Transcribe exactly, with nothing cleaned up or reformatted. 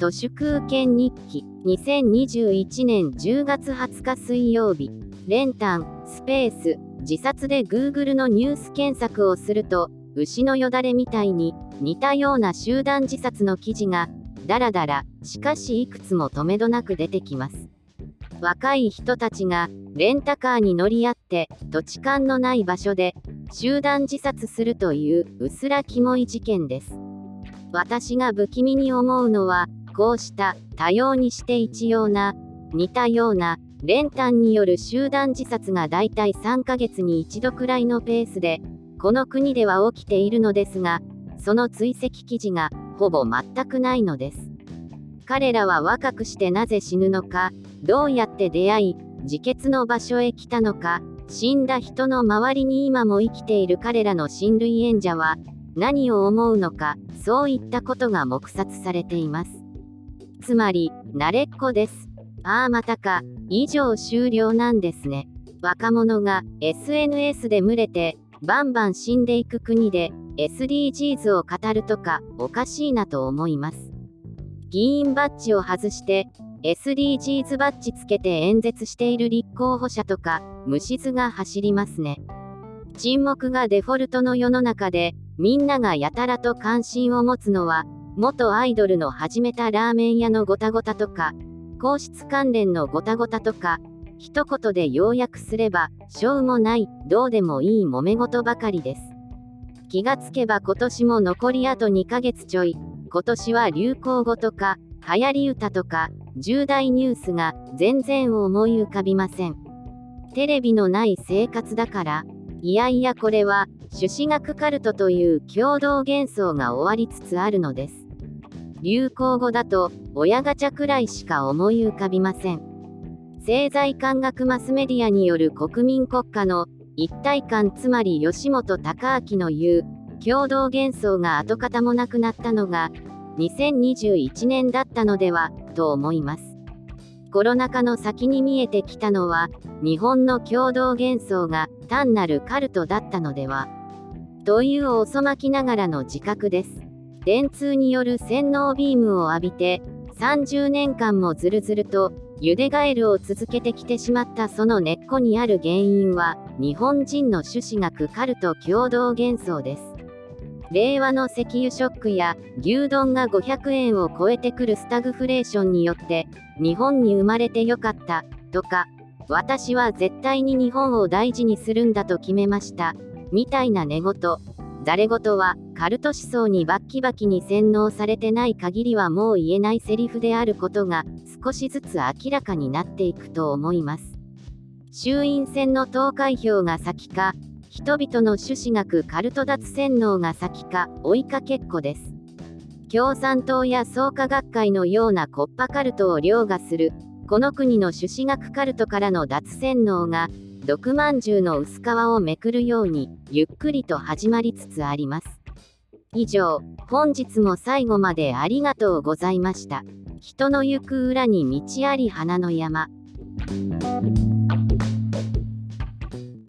都市空権日記にせんにじゅういちねんじゅうがつはつか水曜日、練炭スペース自殺で Google のニュース検索をすると、牛のよだれみたいに似たような集団自殺の記事がだらだら、しかしいくつもとめどなく出てきます。若い人たちがレンタカーに乗り合って土地勘のない場所で集団自殺するといううすらキモい事件です。私が不気味に思うのは、こうした多様にして一様な似たような練炭による集団自殺がだいたいさんかげつにいちどくらいのペースでこの国では起きているのですが、その追跡記事がほぼ全くないのです。彼らは若くしてなぜ死ぬのか、どうやって出会い自決の場所へ来たのか、死んだ人の周りに今も生きている彼らの親類縁者は何を思うのか、そういったことが黙殺されています。つまり慣れっこです。ああまたか、以上終了なんですね。若者が エスエヌエス で群れてバンバン死んでいく国で エスディージーズ を語るとかおかしいなと思います。議員バッジを外して エスディージーズ バッジつけて演説している立候補者とか虫唾が走りますね。沈黙がデフォルトの世の中でみんながやたらと関心を持つのは、元アイドルの始めたラーメン屋のごたごたとか皇室関連のごたごたとか、一言で要約すればしょうもないどうでもいい揉め事ばかりです。気がつけば今年も残りあとにかげつちょい。今年は流行語とか流行り歌とか重大ニュースが全然思い浮かびません。テレビのない生活だから。いやいや、これは朱子学カルトという共同幻想が終わりつつあるのです。流行語だと親ガチャくらいしか思い浮かびません。政財官学マスメディアによる国民国家の一体感、つまり吉本隆明の言う共同幻想が跡形もなくなったのがにせんにじゅういちねんだったのではと思います。コロナ禍の先に見えてきたのは、日本の共同幻想が単なるカルトだったのではという遅まきながらの自覚です。電通による洗脳ビームを浴びてさんじゅうねんかんもずるずるとゆでガエルを続けてきてしまった、その根っこにある原因は日本人の朱子学カルト共同幻想です。令和の石油ショックや牛丼がごひゃくえんを超えてくるスタグフレーションによって日本に生まれてよかったとか、私は絶対に日本を大事にするんだと決めましたみたいな寝言ざれ言は、カルト思想にバッキバキに洗脳されてない限りはもう言えないセリフであることが少しずつ明らかになっていくと思います。衆院選の投開票が先か、人々の朱子学カルト脱洗脳が先か、追いかけっこです。共産党や創価学会のようなコッパカルトを凌駕するこの国の朱子学カルトからの脱洗脳が、毒まんじゅうの薄皮をめくるようにゆっくりと始まりつつあります。以上、本日も最後までありがとうございました。人の行く裏に道あり花の山。